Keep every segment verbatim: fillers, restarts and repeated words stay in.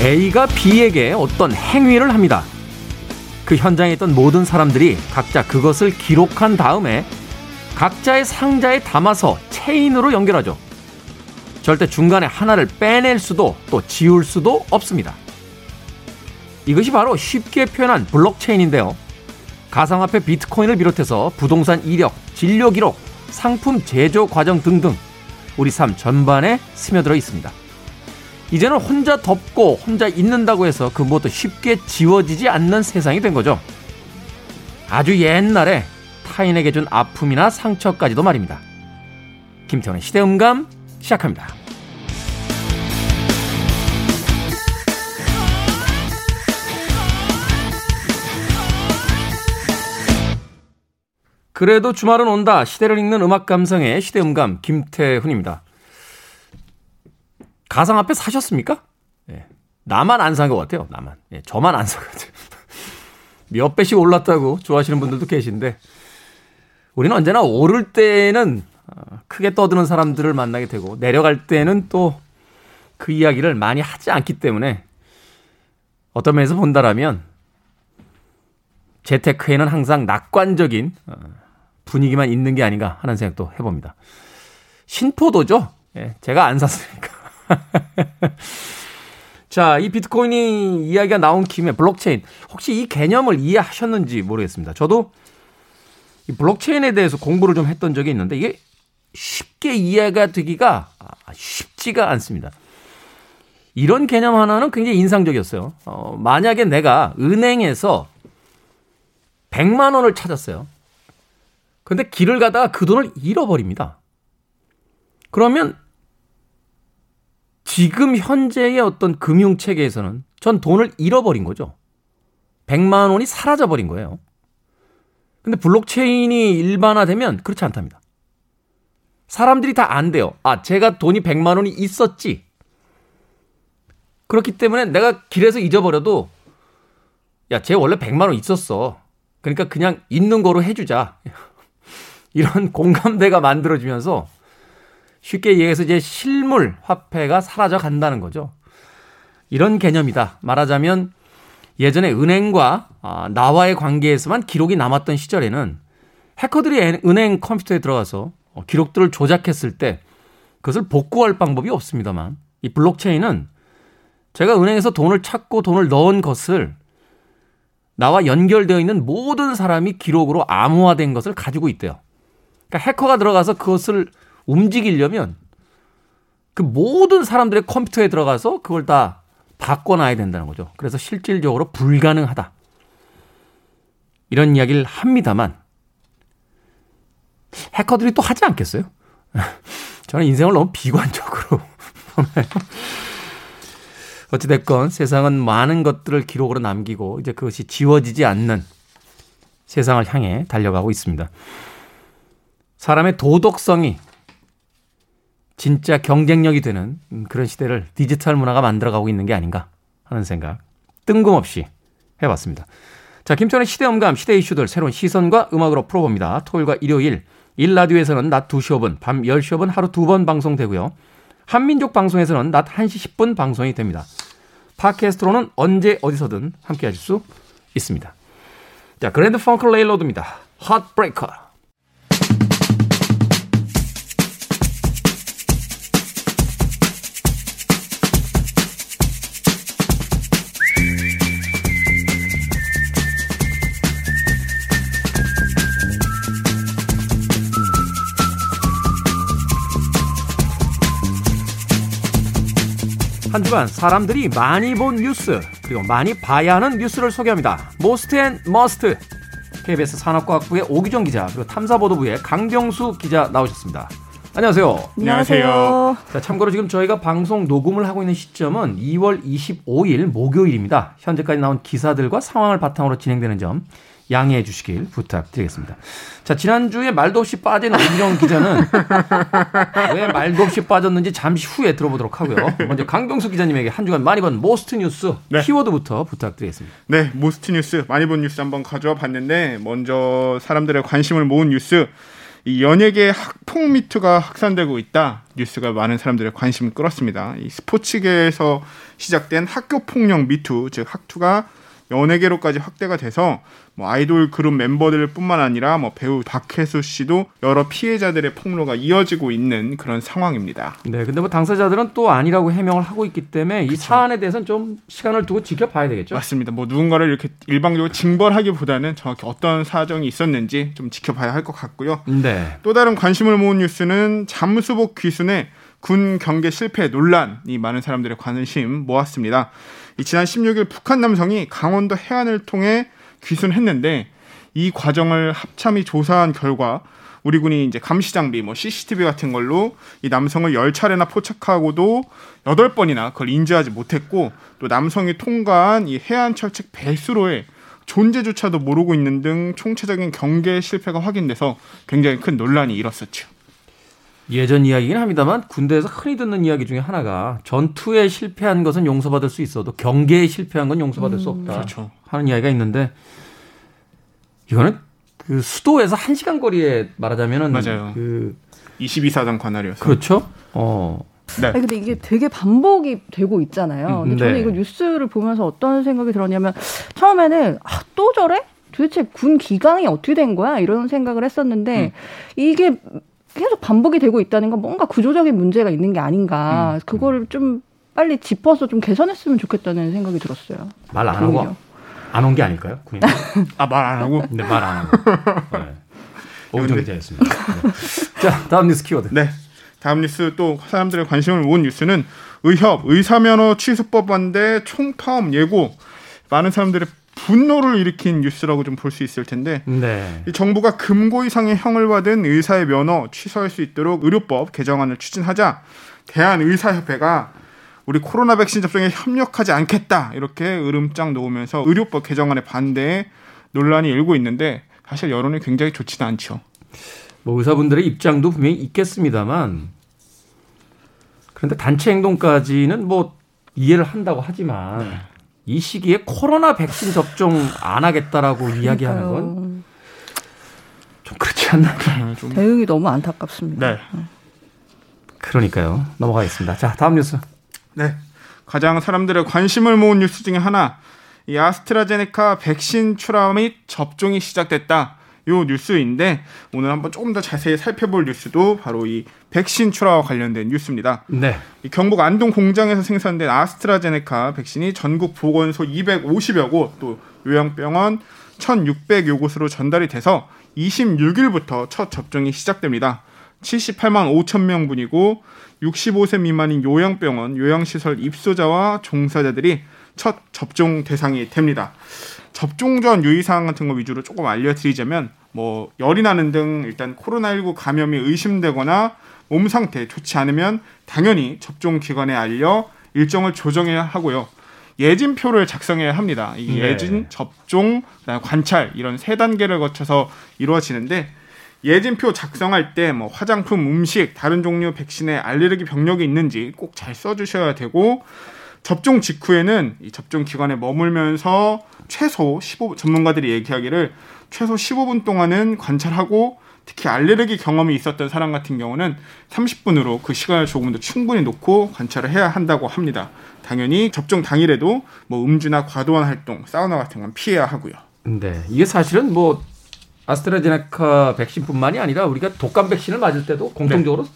A가 B에게 어떤 행위를 합니다. 그 현장에 있던 모든 사람들이 각자 그것을 기록한 다음에 각자의 상자에 담아서 체인으로 연결하죠. 절대 중간에 하나를 빼낼 수도 또 지울 수도 없습니다. 이것이 바로 쉽게 표현한 블록체인인데요. 가상화폐 비트코인을 비롯해서 부동산 이력, 진료 기록, 상품 제조 과정 등등 우리 삶 전반에 스며들어 있습니다. 이제는 혼자 덮고 혼자 있는다고 해서 그 무엇도 쉽게 지워지지 않는 세상이 된 거죠. 아주 옛날에 타인에게 준 아픔이나 상처까지도 말입니다. 김태훈의 시대음감 시작합니다. 그래도 주말은 온다. 시대를 읽는 음악 감성의 시대음감 김태훈입니다. 가상화폐 사셨습니까? 예. 나만 안 산 것 같아요. 나만. 예. 저만 안 산 것 같아요. 몇 배씩 올랐다고 좋아하시는 분들도 계신데 우리는 언제나 오를 때는 크게 떠드는 사람들을 만나게 되고 내려갈 때는 또 그 이야기를 많이 하지 않기 때문에 어떤 면에서 본다라면 재테크에는 항상 낙관적인 분위기만 있는 게 아닌가 하는 생각도 해봅니다. 신포도죠? 예, 제가 안 샀으니까. 자, 이 비트코인이 이야기가 나온 김에 블록체인. 혹시 이 개념을 이해하셨는지 모르겠습니다. 저도 이 블록체인에 대해서 공부를 좀 했던 적이 있는데 이게 쉽게 이해가 되기가 쉽지가 않습니다. 이런 개념 하나는 굉장히 인상적이었어요. 어, 만약에 내가 은행에서 백만 원을 찾았어요. 그런데 길을 가다가 그 돈을 잃어버립니다. 그러면 지금 현재의 어떤 금융체계에서는 전 돈을 잃어버린 거죠. 백만 원이 사라져버린 거예요. 근데 블록체인이 일반화되면 그렇지 않답니다. 사람들이 다 안 돼요. 아, 제가 돈이 백만 원이 있었지. 그렇기 때문에 내가 길에서 잊어버려도 야, 쟤 원래 백만 원 있었어. 그러니까 그냥 있는 거로 해주자. 이런 공감대가 만들어지면서 쉽게 얘기해서 이제 실물 화폐가 사라져 간다는 거죠. 이런 개념이다. 말하자면 예전에 은행과 나와의 관계에서만 기록이 남았던 시절에는 해커들이 은행 컴퓨터에 들어가서 기록들을 조작했을 때 그것을 복구할 방법이 없습니다만 이 블록체인은 제가 은행에서 돈을 찾고 돈을 넣은 것을 나와 연결되어 있는 모든 사람이 기록으로 암호화된 것을 가지고 있대요. 그러니까 해커가 들어가서 그것을 움직이려면 그 모든 사람들의 컴퓨터에 들어가서 그걸 다 바꿔놔야 된다는 거죠. 그래서 실질적으로 불가능하다. 이런 이야기를 합니다만 해커들이 또 하지 않겠어요? 저는 인생을 너무 비관적으로 보나요? 어찌됐건 세상은 많은 것들을 기록으로 남기고 이제 그것이 지워지지 않는 세상을 향해 달려가고 있습니다. 사람의 도덕성이 진짜 경쟁력이 되는 그런 시대를 디지털 문화가 만들어가고 있는 게 아닌가 하는 생각 뜬금없이 해봤습니다. 자, 김태훈의 시대음감, 시대 이슈들 새로운 시선과 음악으로 풀어봅니다. 토요일과 일요일, 일라디오에서는 낮 두 시 오 분, 밤 열 시 오 분 하루 두 번 방송되고요. 한민족 방송에서는 낮 한 시 십 분 방송이 됩니다. 팟캐스트로는 언제 어디서든 함께 하실 수 있습니다. 자, 그랜드 펑크 레일로드입니다. 핫브레이커. 한 주간 사람들이 많이 본 뉴스 그리고 많이 봐야 하는 뉴스를 소개합니다. Most and Must. 케이비에스 산업과학부의 오기정 기자 그리고 탐사보도부의 강병수 기자 나오셨습니다. 안녕하세요. 안녕하세요. 자, 참고로 지금 저희가 방송 녹음을 하고 있는 시점은 이월 이십오일 목요일입니다. 현재까지 나온 기사들과 상황을 바탕으로 진행되는 점 양해해 주시길 부탁드리겠습니다. 자, 지난주에 말도 없이 빠진 오기정 기자는 왜 말도 없이 빠졌는지 잠시 후에 들어보도록 하고요. 먼저 강병수 기자님에게 한 주간 많이 본 모스트 뉴스 네. 키워드부터 부탁드리겠습니다. 네, 모스트 뉴스 많이 본 뉴스 한번 가져와 봤는데 먼저 사람들의 관심을 모은 뉴스 이 연예계 학폭 미투가 확산되고 있다. 뉴스가 많은 사람들의 관심을 끌었습니다. 이 스포츠계에서 시작된 학교폭력 미투, 즉 학투가 연예계로까지 확대가 돼서 뭐 아이돌 그룹 멤버들뿐만 아니라 뭐 배우 박혜수 씨도 여러 피해자들의 폭로가 이어지고 있는 그런 상황입니다. 네, 근데 뭐 당사자들은 또 아니라고 해명을 하고 있기 때문에 그쵸. 이 사안에 대해서는 좀 시간을 두고 지켜봐야 되겠죠. 맞습니다. 뭐 누군가를 이렇게 일방적으로 징벌하기보다는 정확히 어떤 사정이 있었는지 좀 지켜봐야 할 것 같고요. 네. 또 다른 관심을 모은 뉴스는 잠수복 귀순의 군 경계 실패 논란이 많은 사람들의 관심 모았습니다. 이 지난 십육 일 북한 남성이 강원도 해안을 통해 귀순했는데 이 과정을 합참이 조사한 결과 우리 군이 이제 감시 장비, 뭐 씨씨티비 같은 걸로 이 남성을 열 차례나 포착하고도 여덟 번이나 그걸 인지하지 못했고 또 남성이 통과한 이 해안 철책 배수로에 존재조차도 모르고 있는 등 총체적인 경계 실패가 확인돼서 굉장히 큰 논란이 일었었죠. 예전 이야기긴 합니다만 군대에서 흔히 듣는 이야기 중에 하나가 전투에 실패한 것은 용서받을 수 있어도 경계에 실패한 건 용서받을 음, 수 없다 그렇죠. 하는 이야기가 있는데 이거는 그 수도에서 한 시간 거리에 말하자면은 맞아요. 그 이십이 사단 관할이었어요. 그렇죠. 어. 네. 아니, 근데 이게 되게 반복이 되고 있잖아요. 근데 음, 네. 저는 이거 뉴스를 보면서 어떤 생각이 들었냐면 처음에는 아, 또 저래? 도대체 군 기강이 어떻게 된 거야? 이런 생각을 했었는데 음. 이게 계속 반복이 되고 있다는 건 뭔가 구조적인 문제가 있는 게 아닌가. 음. 그거를 좀 빨리 짚어서 좀 개선했으면 좋겠다는 생각이 들었어요. 말 안 하고 안 온 게 아닐까요? 아, 말 안 하고? 네, 말 안 하고. 네. 오정이 되었습니다. 네. 자, 다음 뉴스 키워드. 네, 다음 뉴스 또 사람들의 관심을 모은 뉴스는 의협, 의사면허 취소법 반대 총파업 예고. 많은 사람들의 분노를 일으킨 뉴스라고 좀 볼 수 있을 텐데 네. 이 정부가 금고 이상의 형을 받은 의사의 면허 취소할 수 있도록 의료법 개정안을 추진하자 대한의사협회가 우리 코로나 백신 접종에 협력하지 않겠다 이렇게 으름장 놓으면서 의료법 개정안에 반대해 논란이 일고 있는데 사실 여론이 굉장히 좋지는 않죠. 뭐 의사분들의 입장도 분명히 있겠습니다만 그런데 단체 행동까지는 뭐 이해를 한다고 하지만 네. 이 시기에 코로나 백신 접종 안 하겠다라고 그러니까요. 이야기하는 건 좀 그렇지 않나요? 좀... 대응이 너무 안타깝습니다. 네. 그러니까요. 넘어가겠습니다. 자, 다음 뉴스. 네, 가장 사람들의 관심을 모은 뉴스 중에 하나, 이 아스트라제네카 백신 출하 및 접종이 시작됐다. 요 뉴스인데 오늘 한번 조금 더 자세히 살펴볼 뉴스도 바로 이 백신 출하와 관련된 뉴스입니다. 네. 이 경북 안동 공장에서 생산된 아스트라제네카 백신이 전국 보건소 이백오십여 곳, 또 요양병원 천육백여 곳으로 전달이 돼서 이십육 일부터 첫 접종이 시작됩니다. 칠십팔만 오천 명분이고 육십오 세 미만인 요양병원, 요양시설 입소자와 종사자들이 첫 접종 대상이 됩니다. 접종 전 유의사항 같은 거 위주로 조금 알려드리자면 뭐 열이 나는 등 일단 코로나십구 감염이 의심되거나 몸 상태 좋지 않으면 당연히 접종 기관에 알려 일정을 조정해야 하고요. 예진표를 작성해야 합니다. 이 예진, 네. 접종, 관찰 이런 세 단계를 거쳐서 이루어지는데 예진표 작성할 때 뭐 화장품, 음식, 다른 종류 백신에 알레르기 병력이 있는지 꼭 잘 써주셔야 되고 접종 직후에는 이 접종 기간에 머물면서 최소 십오 분, 전문가들이 얘기하기를 최소 십오 분 동안은 관찰하고 특히 알레르기 경험이 있었던 사람 같은 경우는 삼십 분으로 그 시간을 조금 더 충분히 놓고 관찰을 해야 한다고 합니다. 당연히 접종 당일에도 뭐 음주나 과도한 활동, 사우나 같은 건 피해야 하고요. 네, 이게 사실은 뭐 아스트라제네카 백신뿐만이 아니라 우리가 독감 백신을 맞을 때도 공통적으로 네.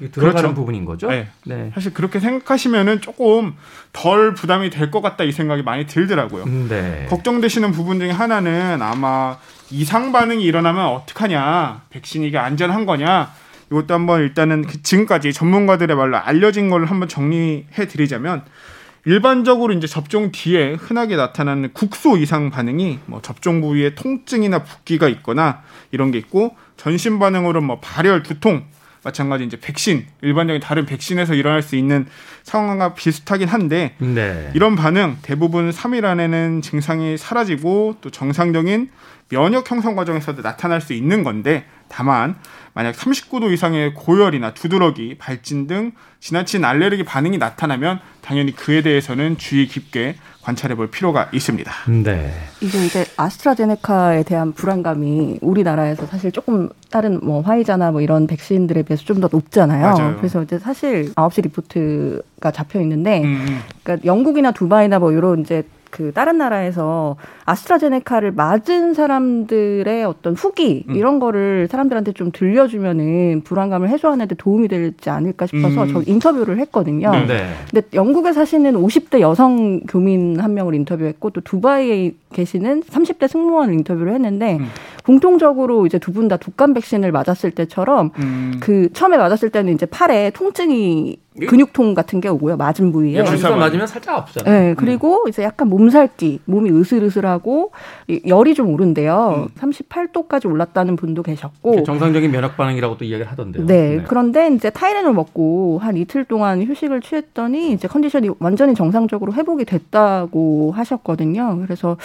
들어가는 그렇죠. 부분인 거죠. 네. 네. 사실 그렇게 생각하시면은 조금 덜 부담이 될 것 같다 이 생각이 많이 들더라고요. 네. 걱정되시는 부분 중에 하나는 아마 이상 반응이 일어나면 어떡하냐, 백신이 이게 안전한 거냐. 이것도 한번 일단은 지금까지 전문가들의 말로 알려진 걸 한번 정리해 드리자면 일반적으로 이제 접종 뒤에 흔하게 나타나는 국소 이상 반응이 뭐 접종 부위에 통증이나 붓기가 있거나 이런 게 있고 전신 반응으로 뭐 발열, 두통 마찬가지 이제 백신 일반적인 다른 백신에서 일어날 수 있는 상황과 비슷하긴 한데 네. 이런 반응 대부분 삼 일 안에는 증상이 사라지고 또 정상적인 면역 형성 과정에서도 나타날 수 있는 건데, 다만 만약 삼십구 도 이상의 고열이나 두드러기, 발진 등 지나친 알레르기 반응이 나타나면 당연히 그에 대해서는 주의 깊게 관찰해볼 필요가 있습니다. 네. 이게 이제 아스트라제네카에 대한 불안감이 우리나라에서 사실 조금 다른 뭐 화이자나 뭐 이런 백신들에 비해서 좀 더 높잖아요. 맞아요. 그래서 이제 사실 아홉 시 리포트가 잡혀 있는데, 음. 그러니까 영국이나 두바이나 뭐 이런 이제 그 다른 나라에서 아스트라제네카를 맞은 사람들의 어떤 후기 음. 이런 거를 사람들한테 좀 들려주면은 불안감을 해소하는 데 도움이 되지 않을까 싶어서 음. 저 인터뷰를 했거든요. 네. 근데 영국에 사시는 오십 대 여성 교민 한 명을 인터뷰했고, 또 두바이에 계시는 삼십 대 승무원을 인터뷰를 했는데, 음. 공통적으로 이제 두 분 다 독감 백신을 맞았을 때처럼 음. 그 처음에 맞았을 때는 이제 팔에 통증이, 근육통 같은 게 오고요. 맞은 부위에. 주사 맞으면 살짝 아프잖아요. 네, 그리고 음. 이제 약간 몸살기, 몸이 으슬으슬하고 열이 좀 오른데요. 음. 삼십팔 도까지 올랐다는 분도 계셨고. 정상적인 면역 반응이라고 또 이야기를 하던데요. 네, 네, 그런데 이제 타이레놀 먹고 한 이틀 동안 휴식을 취했더니 이제 컨디션이 완전히 정상적으로 회복이 됐다고 하셨거든요. 그래서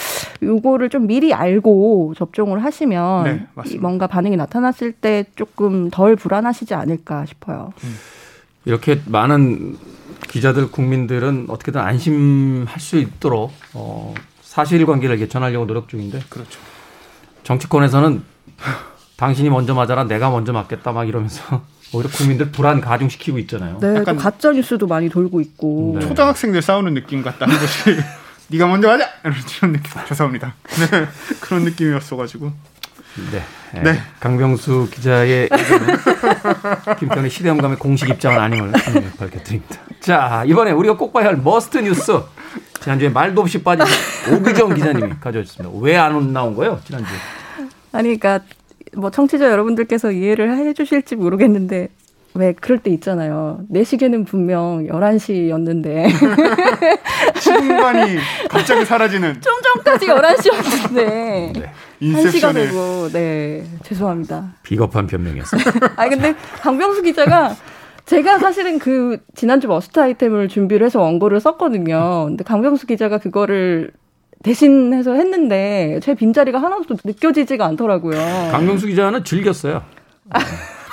요거를 좀 미리 알고 접종을 하시면 네, 뭔가 반응이 나타났을 때 조금 덜 불안하시지 않을까 싶어요. 음. 이렇게 많은 기자들, 국민들은 어떻게든 안심할 수 있도록 어, 사실관계를 개선하려고 노력 중인데, 그렇죠. 정치권에서는 당신이 먼저 맞아라, 내가 먼저 맞겠다 막 이러면서 오히려 국민들 불안 가중시키고 있잖아요. 네, 약간 가짜 뉴스도 많이 돌고 있고. 네. 초등학생들 싸우는 느낌 같다는 것이 네가 먼저 맞아 이런 느낌. 죄송합니다. 네, 그런 느낌이었어가지고. 네. 네. 강병수 기자의 김태훈의 시대음감의 공식 입장은 아님을 밝혀드립니다. 자, 이번에 우리가 꼭 봐야 할 머스트 뉴스. 지난주에 말도 없이 빠진 오기정 기자님이 가져오셨습니다. 왜 안 나온 거예요, 지난주에? 아니, 그러니까 뭐 청취자 여러분들께서 이해를 해주실지 모르겠는데, 왜 그럴 때 있잖아요. 내 시계는 분명 열한 시였는데 시간이 갑자기 사라지는. 좀 전까지 열한 시였는데 네. 한 시가 되고. 네, 죄송합니다. 비겁한 변명이었어요. 아, 근데 강병수 기자가 제가 사실은 그 지난주 머스트 아이템을 준비를 해서 원고를 썼거든요. 근데 강병수 기자가 그거를 대신해서 했는데 제 빈자리가 하나도 느껴지지가 않더라고요. 강병수 기자는 즐겼어요. 아.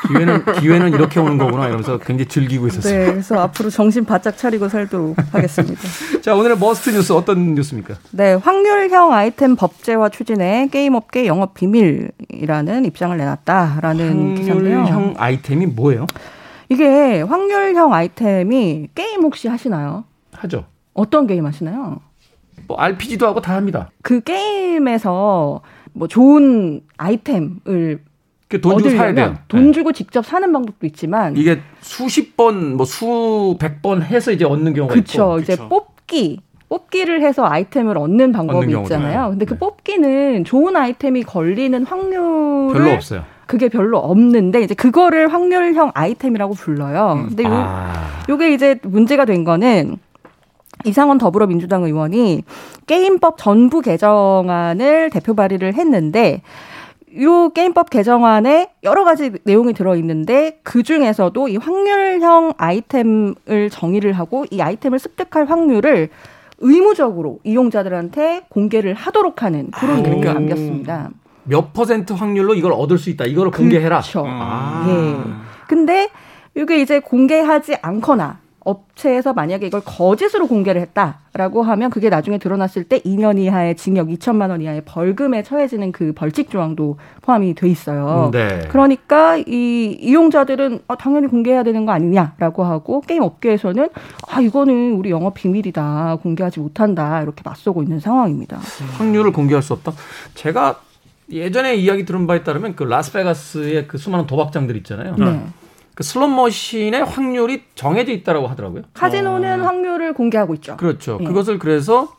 기회는, 기회는 이렇게 오는 거구나 이러면서 굉장히 즐기고 있었어요. 네, 그래서 앞으로 정신 바짝 차리고 살도록 하겠습니다. 자, 오늘의 머스트 뉴스 어떤 뉴스입니까? 네, 확률형 아이템 법제화 추진에 게임업계 영업 비밀이라는 입장을 내놨다라는 기사인데요. 확률형 아이템이 뭐예요? 이게 확률형 아이템이, 게임 혹시 하시나요? 하죠. 어떤 게임 하시나요? 뭐 알피지도 하고 다 합니다. 그 게임에서 뭐 좋은 아이템을 돈 주고 사야 돼요. 돈 네. 주고 직접 사는 방법도 있지만, 이게 수십 번, 뭐 수백 번 해서 이제 얻는 경우가 그쵸, 있고. 그렇죠. 이제 뽑기. 뽑기를 해서 아이템을 얻는 방법이 얻는 있잖아요. 근데 그 네. 뽑기는 좋은 아이템이 걸리는 확률을 별로 없어요. 그게 별로 없는데 이제 그거를 확률형 아이템이라고 불러요. 근데 요, 아. 요게 이제 문제가 된 거는, 이상원 더불어민주당 의원이 게임법 전부 개정안을 대표 발의를 했는데, 이 게임법 개정안에 여러 가지 내용이 들어있는데, 그중에서도 이 확률형 아이템을 정의를 하고 이 아이템을 습득할 확률을 의무적으로 이용자들한테 공개를 하도록 하는 그런 내용이 담겼습니다. 몇 퍼센트 확률로 이걸 얻을 수 있다, 이걸 공개해라. 그렇죠. 아. 예. 근데 이게 이제 공개하지 않거나 업체에서 만약에 이걸 거짓으로 공개를 했다라고 하면 그게 나중에 드러났을 때 이 년 이하의 징역 이천만 원 이하의 벌금에 처해지는 그 벌칙 조항도 포함이 돼 있어요. 네. 그러니까 이 이용자들은 아, 당연히 공개해야 되는 거 아니냐라고 하고, 게임 업계에서는 아, 이거는 우리 영업 비밀이다, 공개하지 못한다, 이렇게 맞서고 있는 상황입니다. 확률을 공개할 수 없다? 제가 예전에 이야기 들은 바에 따르면 그 라스베가스의 그 수많은 도박장들 있잖아요. 네. 그 슬롯 머신의 확률이 정해져 있다라고 하더라고요. 카지노는 어... 확률을 공개하고 있죠. 그렇죠. 예. 그것을 그래서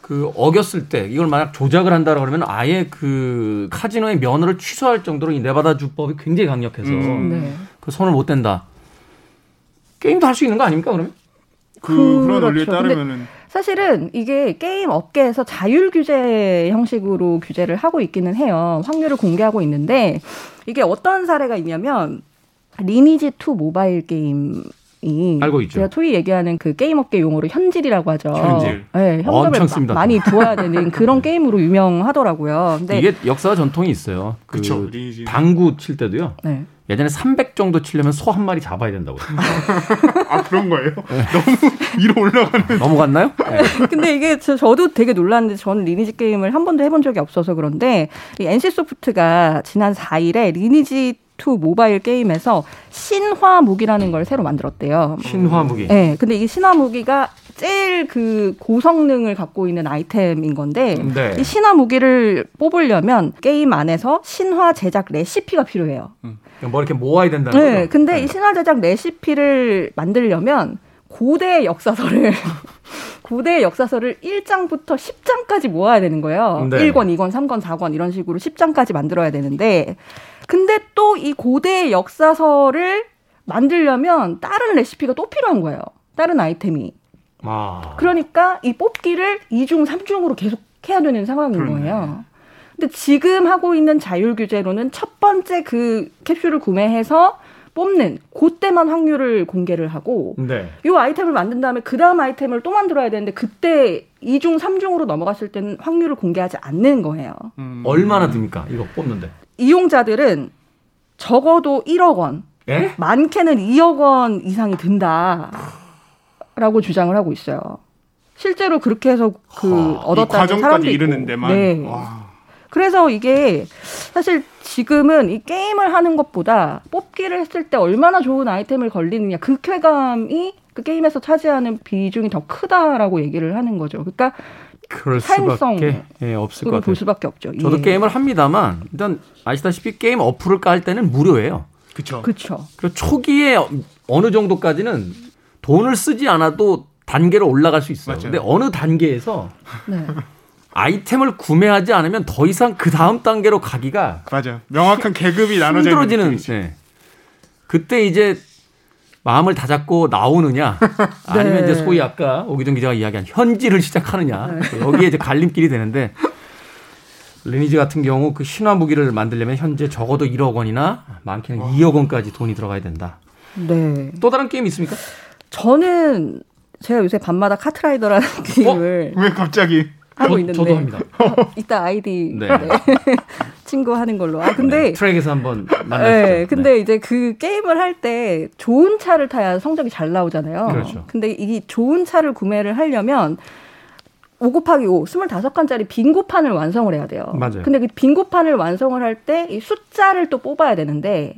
그 어겼을 때 이걸 만약 조작을 한다라고 그러면 아예 그 카지노의 면허를 취소할 정도로 이 네바다 주법이 굉장히 강력해서 음, 네. 그 손을 못 댄다. 게임도 할 수 있는 거 아닙니까, 그러면? 그, 그렇죠. 그런 원리에 따르면은. 사실은 이게 게임 업계에서 자율 규제 형식으로 규제를 하고 있기는 해요. 확률을 공개하고 있는데, 이게 어떤 사례가 있냐면, 리니지 투 모바일 게임 알고 있죠. 제가 소위 얘기하는 그 게임업계 용어로 현질이라고 하죠. 현질. 네, 현금을 마, 많이 두어야 되는 그런 게임으로 유명하더라고요. 근데 이게 역사 전통이 있어요. 그렇죠. 그 당구 칠 때도요. 네. 예전에 삼백 정도 치려면 소 한 마리 잡아야 된다고. 아, 그런 거예요? 네. 너무 위로 올라가는. 넘어갔나요? 네. 근데 이게 저도 되게 놀랐는데, 저는 리니지 게임을 한 번도 해본 적이 없어서 그런데, 이 엔씨소프트가 지난 사 일에 리니지 투 모바일 게임에서 신화무기라는 걸 새로 만들었대요. 신화무기? 네. 근데 이 신화무기가 제일 그 고성능을 갖고 있는 아이템인 건데, 네. 이 신화 무기를 뽑으려면 게임 안에서 신화 제작 레시피가 필요해요. 음, 뭐 이렇게 모아야 된다는 네, 거죠? 근데 네. 이 신화 제작 레시피를 만들려면 고대 역사서를 고대 역사서를 일 장부터 십 장까지 모아야 되는 거예요. 네. 일 권, 이 권, 삼 권, 사 권 이런 식으로 십 장까지 만들어야 되는데, 근데 또 이 고대 역사서를 만들려면 다른 레시피가 또 필요한 거예요. 다른 아이템이. 아. 그러니까 이 뽑기를 이 중, 삼 중으로 계속 해야 되는 상황인 그렇네. 거예요. 근데 지금 하고 있는 자율 규제로는 첫 번째 그 캡슐을 구매해서 뽑는 그때만 확률을 공개를 하고 네. 이 아이템을 만든 다음에 그 다음 아이템을 또 만들어야 되는데 그때 이 중, 삼 중으로 넘어갔을 때는 확률을 공개하지 않는 거예요. 음. 얼마나 듭니까? 이거 뽑는데. 이용자들은 적어도 일억 원, 에? 많게는 이억 원 이상이 든다. 라고 주장을 하고 있어요. 실제로 그렇게 해서 그 얻었다는 사람도 있고. 이르는데만. 네. 와. 그래서 이게 사실 지금은 이 게임을 하는 것보다 뽑기를 했을 때 얼마나 좋은 아이템을 걸리느냐 그 쾌감이 그 게임에서 차지하는 비중이 더 크다라고 얘기를 하는 거죠. 그러니까 그럴 수밖에 예, 없을 것 같아요. 볼 수밖에 없죠. 저도 예. 게임을 합니다만 일단 아시다시피 게임 어플을 깔 때는 무료예요. 그렇죠. 그렇죠. 그리고 초기에 어느 정도까지는 돈을 쓰지 않아도 단계로 올라갈 수 있어요. 맞아요. 근데 어느 단계에서 네. 아이템을 구매하지 않으면 더 이상 그 다음 단계로 가기가 맞아요. 명확한 계급이 나눠져 있는 힘들어지는 네. 그때 이제 마음을 다잡고 나오느냐 아니면 네. 이제 소위 아까 오기정 기자가 이야기한 현질을 시작하느냐 네. 여기에 이제 갈림길이 되는데 리니지 같은 경우 그 신화 무기를 만들려면 현재 적어도 일억 원이나 많게는 와. 이억 원까지 돈이 들어가야 된다. 네. 또 다른 게임이 있습니까? 저는 제가 요새 밤마다 카트라이더라는 게임을 어? 왜 갑자기 하고 있는데 저도 합니다. 어, 이따 아이디 네. 네. 친구 하는 걸로. 아 근데 네, 트랙에서 한번 만났죠. 네, 근데 네. 이제 그 게임을 할 때 좋은 차를 타야 성적이 잘 나오잖아요. 그렇죠. 근데 이 좋은 차를 구매를 하려면 오 곱하기 오, 이십오 칸짜리 빙고판을 완성을 해야 돼요. 맞아요. 근데 그 빙고판을 완성을 할 때 이 숫자를 또 뽑아야 되는데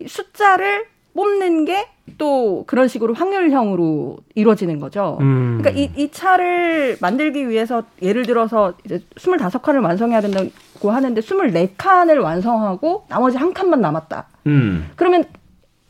이 숫자를 뽑는 게 또 그런 식으로 확률형으로 이루어지는 거죠. 음. 그러니까 이, 이 차를 만들기 위해서 예를 들어서 이제 이십오 칸을 완성해야 된다고 하는데 이십사 칸을 완성하고 나머지 한 칸만 남았다. 음. 그러면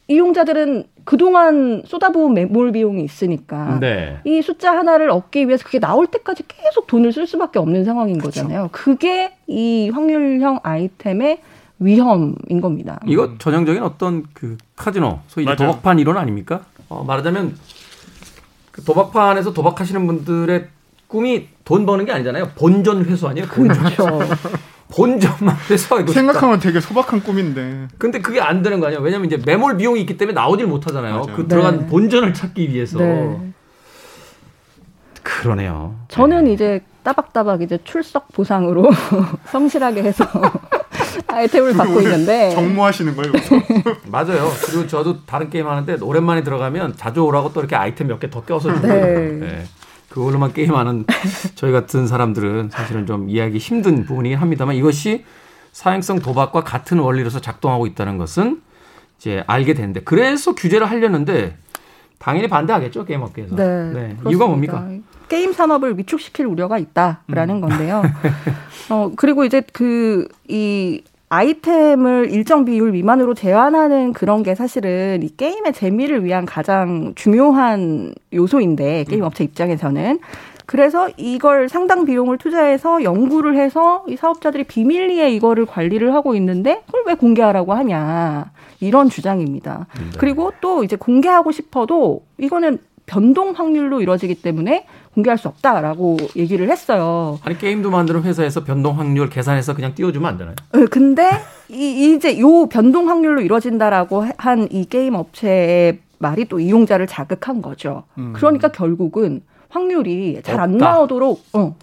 이용자들은 그동안 쏟아부은 매몰 비용이 있으니까 네. 이 숫자 하나를 얻기 위해서 그게 나올 때까지 계속 돈을 쓸 수밖에 없는 상황인 그쵸. 거잖아요. 그게 이 확률형 아이템의 위험인 겁니다. 이거 전형적인 어떤 그 카지노, 소위 도박판 이론 아닙니까? 어, 말하자면 그 도박판에서 도박하시는 분들의 꿈이 돈 버는 게 아니잖아요. 본전 회수 아니에요? 그렇죠. 본전만 회수하고 생각하면 싶다. 되게 소박한 꿈인데. 근데 그게 안 되는 거 아니에요? 왜냐면 이제 매몰 비용이 있기 때문에 나오질 못하잖아요. 맞아요. 그 들어간 네. 본전을 찾기 위해서. 네. 그러네요. 저는 네. 이제 따박따박 이제 출석 보상으로 성실하게 해서. 아이템을 받고 있는데 정모하시는 거예요? 맞아요. 그리고 저도 다른 게임 하는데 오랜만에 들어가면 자주 오라고 또 이렇게 아이템 몇 개 더 껴서 주고 네. 네. 그걸로만 게임하는 저희 같은 사람들은 사실은 좀 이해하기 힘든 부분이긴 합니다만 이것이 사행성 도박과 같은 원리로서 작동하고 있다는 것은 이제 알게 되는데 그래서 규제를 하려는데 당연히 반대하겠죠 게임업계에서. 네. 네. 이유가 뭡니까? 게임 산업을 위축시킬 우려가 있다라는 음. 건데요. 어 그리고 이제 그 이 아이템을 일정 비율 미만으로 제한하는 그런 게 사실은 이 게임의 재미를 위한 가장 중요한 요소인데 게임 업체 입장에서는 그래서 이걸 상당 비용을 투자해서 연구를 해서 이 사업자들이 비밀리에 이거를 관리를 하고 있는데 그걸 왜 공개하라고 하냐 이런 주장입니다. 네. 그리고 또 이제 공개하고 싶어도 이거는 변동 확률로 이루어지기 때문에 공개할 수 없다라고 얘기를 했어요. 아니 게임도 만드는 회사에서 변동 확률 계산해서 그냥 띄워주면 안 되나요? 네, 근데 이, 이제 요 변동 확률로 이루어진다라고 한 이 게임 업체의 말이 또 이용자를 자극한 거죠. 음. 그러니까 결국은 확률이 잘 안 나오도록 어,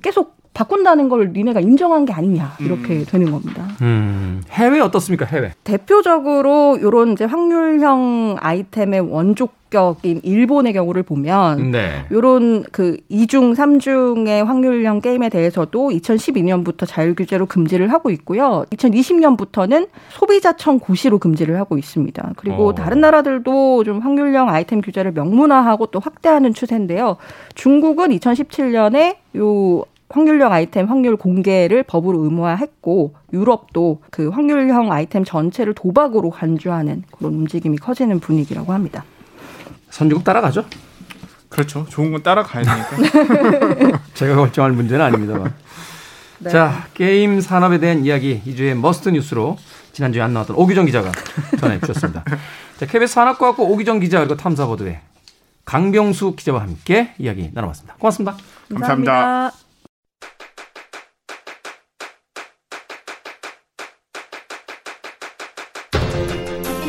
계속 바꾼다는 걸 니네가 인정한 게 아니냐 이렇게 음. 되는 겁니다. 음. 해외 어떻습니까? 해외 대표적으로 이런 이제 확률형 아이템의 원조격인 일본의 경우를 보면 네. 이런 그 이중, 삼중의 확률형 게임에 대해서도 이천십이 년부터 자율규제로 금지를 하고 있고요. 이천이십 년부터는 소비자청 고시로 금지를 하고 있습니다. 그리고 오. 다른 나라들도 좀 확률형 아이템 규제를 명문화하고 또 확대하는 추세인데요. 중국은 이천십칠 년에 요 확률형 아이템 확률 공개를 법으로 의무화했고 유럽도 그 확률형 아이템 전체를 도박으로 간주하는 그런 움직임이 커지는 분위기라고 합니다. 선진국 따라가죠? 그렇죠. 좋은 건 따라가야 되니까. 제가 걱정할 문제는 아닙니다만. 네. 자, 게임 산업에 대한 이야기 이 주의 머스트 뉴스로 지난주에 안 나왔던 오기정 기자가 전해 주셨습니다. 자, 케이비에스 산업과학부 오기정 기자 그리고 탐사보도의 강병수 기자와 함께 이야기 나눠봤습니다. 고맙습니다. 감사합니다. 감사합니다.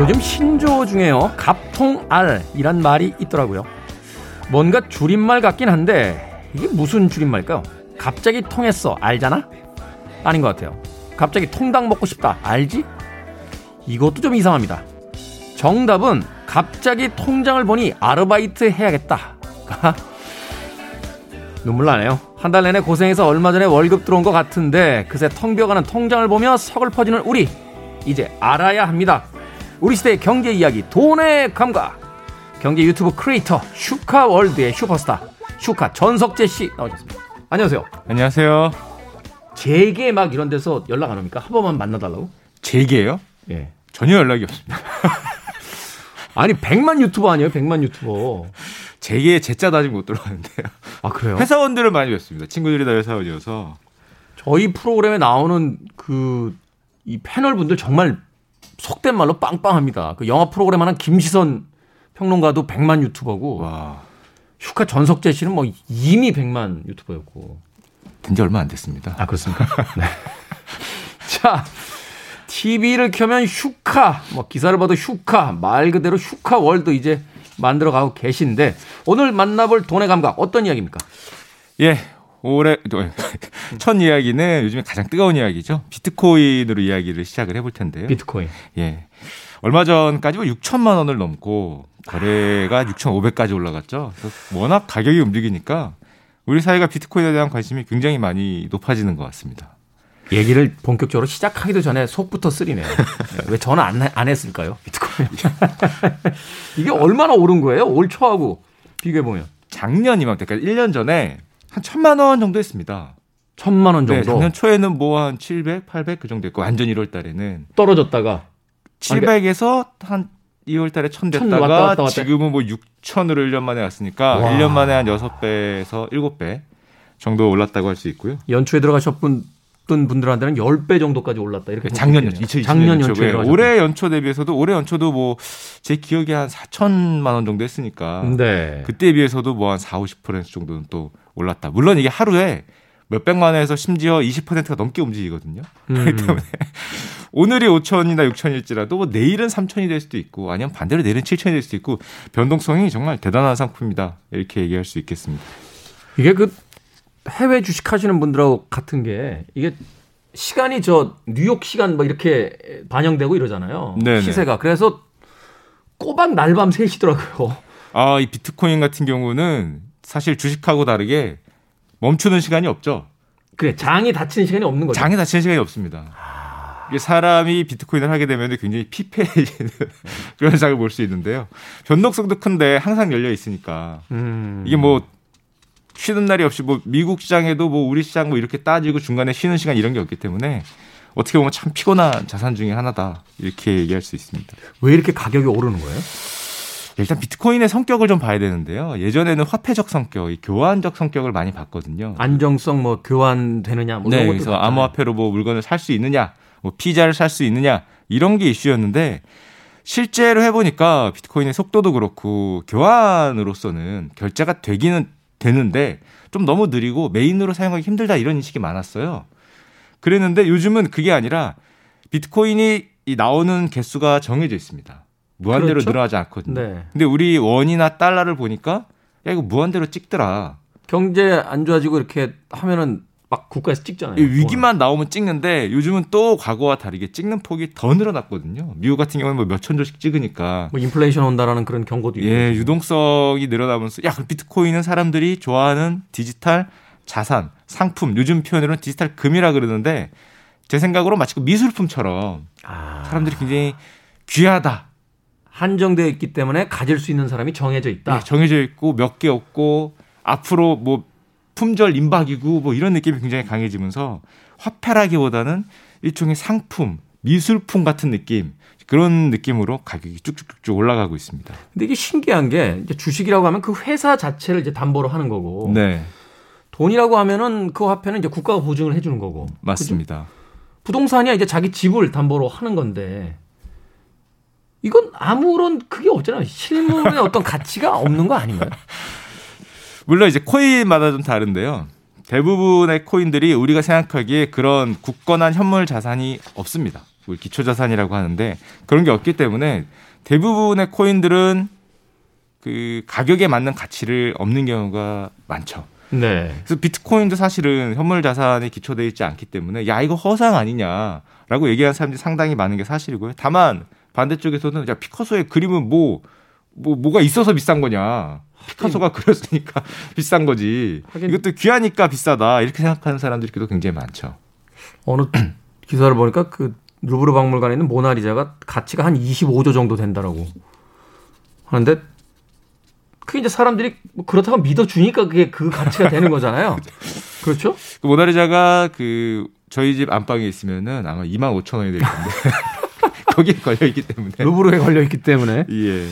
요즘 신조어 중에요. 갑통알이란 말이 있더라고요. 뭔가 줄임말 같긴 한데 이게 무슨 줄임말일까요? 갑자기 통했어. 알잖아? 아닌 것 같아요. 갑자기 통닭 먹고 싶다. 알지? 이것도 좀 이상합니다. 정답은 갑자기 통장을 보니 아르바이트 해야겠다. 눈물 나네요. 한 달 내내 고생해서 얼마 전에 월급 들어온 것 같은데 그새 텅 비어가는 통장을 보며 서글퍼지는 우리. 이제 알아야 합니다. 우리 시대의 경제 이야기 돈의 감각 경제 유튜브 크리에이터 슈카월드의 슈퍼스타 슈카 전석재 씨 나오셨습니다. 안녕하세요. 안녕하세요. 제게 막 이런 데서 연락 안 옵니까? 한 번만 만나달라고? 제게요? 예. 전혀 연락이 없습니다. 아니 백만 유튜버 아니에요? 백만 유튜버. 제게 제자도 아직 못 들어가는데요. 아 그래요? 회사원들을 많이 뵙습니다. 친구들이 다 회사원이어서. 저희 프로그램에 나오는 그 이 패널분들 정말 속된 말로 빵빵합니다. 그 영화 프로그램 하는 김시선 평론가도 백만 유튜버고 와. 슈카 전석재 씨는 뭐 이미 백만 유튜버였고 된 지 얼마 안 됐습니다. 아 그렇습니까? 네. 자, 티비를 켜면 슈카, 뭐 기사를 봐도 슈카, 말 그대로 슈카 월드 이제 만들어가고 계신데 오늘 만나볼 돈의 감각 어떤 이야기입니까? 예. 올해 첫 이야기는 요즘에 가장 뜨거운 이야기죠. 비트코인으로 이야기를 시작을 해볼 텐데요. 비트코인. 예. 얼마 전까지 육천만 원을 넘고 거래가 아. 육천오백까지 올라갔죠. 워낙 가격이 움직이니까 우리 사회가 비트코인에 대한 관심이 굉장히 많이 높아지는 것 같습니다. 얘기를 본격적으로 시작하기도 전에 속부터 쓰리네요. 왜 저는 안, 안 했을까요? 비트코인. 이게 얼마나 오른 거예요? 올 초하고 비교해보면. 작년 이맘때까지 일 년 전에 한 천만 원 정도 했습니다. 천만 원 정도? 네, 작년 초에는 뭐 한 칠백, 팔백 그 정도 했고, 완전 일월 달에는. 떨어졌다가? 칠백에서 한 이월 달에 천 됐다가, 왔다 왔다 왔다. 지금은 뭐 육천으로 일 년 만에 왔으니까, 와. 일 년 만에 한 여섯 배에서 일곱 배 정도 올랐다고 할 수 있고요. 연초에 들어가셨던 분들한테는 십 배 정도까지 올랐다. 이렇게. 작년 연초. 작년 연초에. 올해 연초 대비해서도, 올해 연초도 뭐, 제 기억에 한 사천만 원 정도 했으니까. 네. 그때에 비해서도 뭐 한 사십, 오십 퍼센트 정도는 또, 올랐다. 물론 이게 하루에 몇백만 원에서 심지어 이십 퍼센트가 넘게 움직이거든요. 그렇기 때문에 오늘이 오천이나 육천일지라도 뭐 내일은 삼천이 될 수도 있고 아니면 반대로 내일은 칠천이 될 수도 있고 변동성이 정말 대단한 상품이다. 이렇게 얘기할 수 있겠습니다. 이게 그 해외 주식하시는 분들하고 같은 게 이게 시간이 저 뉴욕 시간 뭐 이렇게 반영되고 이러잖아요. 네네. 시세가. 그래서 꼬박 날밤 새시더라고요. 아, 이 비트코인 같은 경우는 사실 주식하고 다르게 멈추는 시간이 없죠. 그래, 장이 닫히는 시간이 없는 거죠. 장이 닫히는 시간이 없습니다. 아... 사람이 비트코인을 하게 되면 굉장히 피폐해지는 그런 장을 볼 수 있는데요. 변동성도 큰데 항상 열려 있으니까 음... 이게 뭐 쉬는 날이 없이 뭐 미국 시장에도 뭐 우리 시장 뭐 이렇게 따지고 중간에 쉬는 시간 이런 게 없기 때문에 어떻게 보면 참 피곤한 자산 중에 하나다 이렇게 얘기할 수 있습니다. 왜 이렇게 가격이 오르는 거예요? 일단 비트코인의 성격을 좀 봐야 되는데요. 예전에는 화폐적 성격, 교환적 성격을 많이 봤거든요. 안정성, 뭐 교환되느냐, 뭐 네, 이런 것도 그래서 같잖아요. 암호화폐로 뭐 물건을 살 수 있느냐, 뭐 피자를 살 수 있느냐 이런 게 이슈였는데 실제로 해보니까 비트코인의 속도도 그렇고 교환으로서는 결제가 되기는 되는데 좀 너무 느리고 메인으로 사용하기 힘들다 이런 인식이 많았어요. 그랬는데 요즘은 그게 아니라 비트코인이 나오는 개수가 정해져 있습니다. 무한대로 그렇죠? 늘어나지 않거든요. 네. 근데 우리 원이나 달러를 보니까 야 이거 무한대로 찍더라. 경제 안 좋아지고 이렇게 하면은 막 국가에서 찍잖아요. 위기만 나오면 찍는데 요즘은 또 과거와 다르게 찍는 폭이 더 늘어났거든요. 미국 같은 경우는 뭐 몇천 조씩 찍으니까. 뭐 인플레이션 온다라는 그런 경고도 있고. 예, 유동성이 늘어나면서 야, 비트코인은 사람들이 좋아하는 디지털 자산, 상품, 요즘 표현으로는 디지털 금이라 그러는데 제 생각으로 마치 그 미술품처럼 아... 사람들이 굉장히 귀하다. 한정되어 있기 때문에 가질 수 있는 사람이 정해져 있다. 네, 정해져 있고 몇 개 없고 앞으로 뭐 품절 임박이고 뭐 이런 느낌이 굉장히 강해지면서 화폐라기보다는 일종의 상품, 미술품 같은 느낌 그런 느낌으로 가격이 쭉쭉쭉쭉 올라가고 있습니다. 근데 이게 신기한 게 이제 주식이라고 하면 그 회사 자체를 이제 담보로 하는 거고, 네. 돈이라고 하면은 그 화폐는 이제 국가가 보증을 해주는 거고, 맞습니다. 그치? 부동산이야 이제 자기 집을 담보로 하는 건데. 이건 아무런 그게 없잖아요. 실물의 어떤 가치가 없는 거 아닌가요? 물론 이제 코인마다 좀 다른데요. 대부분의 코인들이 우리가 생각하기에 그런 굳건한 현물 자산이 없습니다. 우리 기초 자산이라고 하는데 그런 게 없기 때문에 대부분의 코인들은 그 가격에 맞는 가치를 없는 경우가 많죠. 네. 그래서 비트코인도 사실은 현물 자산에 기초되어 있지 않기 때문에 야 이거 허상 아니냐라고 얘기하는 사람들이 상당히 많은 게 사실이고요. 다만 반대쪽에서는 야 피카소의 그림은 뭐, 뭐 뭐가 있어서 비싼 거냐. 피카소가 그렸으니까 비싼 거지. 하긴, 이것도 귀하니까 비싸다. 이렇게 생각하는 사람들도 굉장히 많죠. 어느 기사를 보니까 그 루브르 박물관에 있는 모나리자가 가치가 한 이십오조 정도 된다라고 하는데 그게 이제 사람들이 뭐 그렇다고 믿어주니까 그게 그 가치가 되는 거잖아요. 그렇죠? 그 모나리자가 그 저희 집 안방에 있으면은 아마 이만 오천 원이 될 건데. 거기에 걸려있기 때문에. 루브르에 걸려있기 때문에. 예.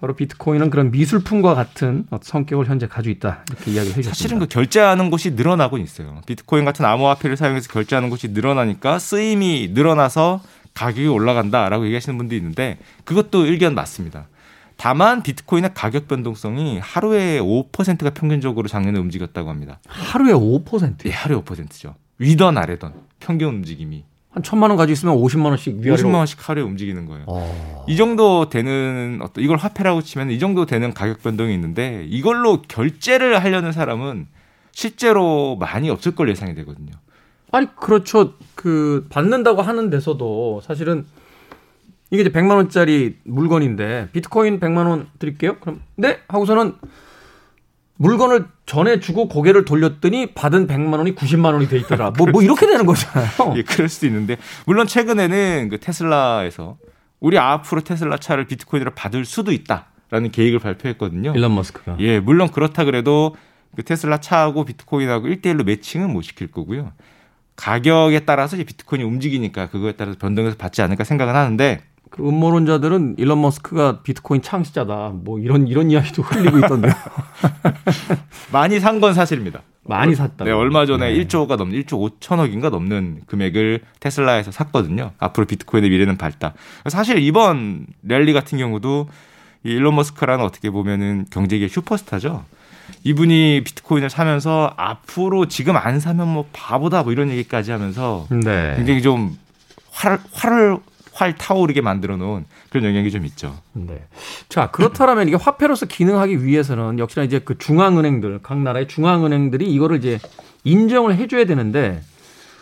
바로 비트코인은 그런 미술품과 같은 성격을 현재 가지고 있다. 이렇게 이야기를 해주셨습니다. 사실은 그 결제하는 곳이 늘어나고 있어요. 비트코인 같은 암호화폐를 사용해서 결제하는 곳이 늘어나니까 쓰임이 늘어나서 가격이 올라간다라고 얘기하시는 분도 있는데 그것도 일견 맞습니다. 다만 비트코인의 가격 변동성이 하루에 오 퍼센트가 평균적으로 작년에 움직였다고 합니다. 하루에 오 퍼센트? 예, 하루에 오 퍼센트죠. 위든 아래든 평균 움직임이. 한 천만 원 가지고 있으면 오십만 원씩 위아래로. 오십만 원씩 하루에 움직이는 거예요. 어... 이 정도 되는 어떤 이걸 화폐라고 치면 이 정도 되는 가격 변동이 있는데 이걸로 결제를 하려는 사람은 실제로 많이 없을 걸 예상이 되거든요. 아니 그렇죠. 그 받는다고 하는 데서도 사실은 이게 이제 백만 원짜리 물건인데 비트코인 백만 원 드릴게요. 그럼 네 하고서는 물건을 전해주고 고개를 돌렸더니 받은 백만 원이 구십만 원이 돼 있더라. 뭐, 뭐 이렇게 되는 거잖아요. 예, 그럴 수도 있는데 물론 최근에는 그 테슬라에서 우리 앞으로 테슬라 차를 비트코인으로 받을 수도 있다라는 계획을 발표했거든요. 일론 머스크가. 예, 물론 그렇다 그래도 그 테슬라 차하고 비트코인하고 일대일로 매칭은 못 시킬 거고요. 가격에 따라서 이제 비트코인이 움직이니까 그거에 따라서 변동해서 받지 않을까 생각은 하는데. 그 음모론자들은 일론 머스크가 비트코인 창시자다. 뭐 이런 이런 이야기도 흘리고 있던데요. 많이 산 건 사실입니다. 많이 샀다. 네, 얼마 전에 네. 일조가 넘는 일조 오천억인가 넘는 금액을 테슬라에서 샀거든요. 앞으로 비트코인의 미래는 밝다. 사실 이번 랠리 같은 경우도 이 일론 머스크라는 어떻게 보면은 경제계 슈퍼스타죠. 이분이 비트코인을 사면서 앞으로 지금 안 사면 뭐 바보다 뭐 이런 얘기까지 하면서 네. 굉장히 좀 화를 화를 활 타오르게 만들어 놓은 그런 영향이 좀 있죠. 네. 자, 그렇다면 이게 화폐로서 기능하기 위해서는 역시나 이제 그 중앙은행들, 각 나라의 중앙은행들이 이거를 이제 인정을 해줘야 되는데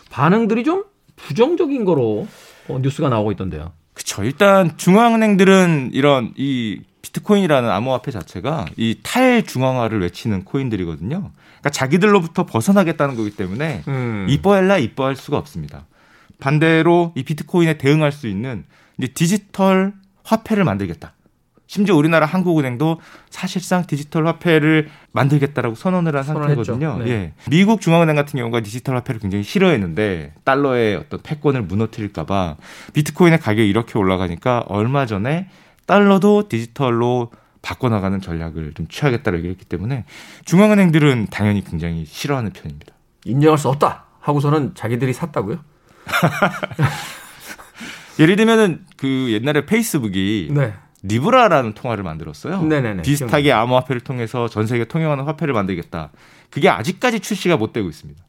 반응들이 좀 부정적인 거로 어, 뉴스가 나오고 있던데요. 그렇죠. 일단 중앙은행들은 이런 이 비트코인이라는 암호화폐 자체가 이 탈중앙화를 외치는 코인들이거든요. 그러니까 자기들로부터 벗어나겠다는 거기 때문에 음. 이뻐할라 이뻐할 수가 없습니다. 반대로 이 비트코인에 대응할 수 있는 이제 디지털 화폐를 만들겠다. 심지어 우리나라 한국은행도 사실상 디지털 화폐를 만들겠다라고 선언을 한 상태거든요. 네. 예. 미국 중앙은행 같은 경우가 디지털 화폐를 굉장히 싫어했는데 달러의 어떤 패권을 무너뜨릴까 봐 비트코인의 가격이 이렇게 올라가니까 얼마 전에 달러도 디지털로 바꿔나가는 전략을 좀 취하겠다고 얘기했기 때문에 중앙은행들은 당연히 굉장히 싫어하는 편입니다. 인정할 수 없다 하고서는 자기들이 샀다고요? 예를 들면은 그 옛날에 페이스북이 네. 리브라라는 통화를 만들었어요. 네네네, 비슷하게 기억나요. 암호화폐를 통해서 전 세계 통용하는 화폐를 만들겠다. 그게 아직까지 출시가 못 되고 있습니다.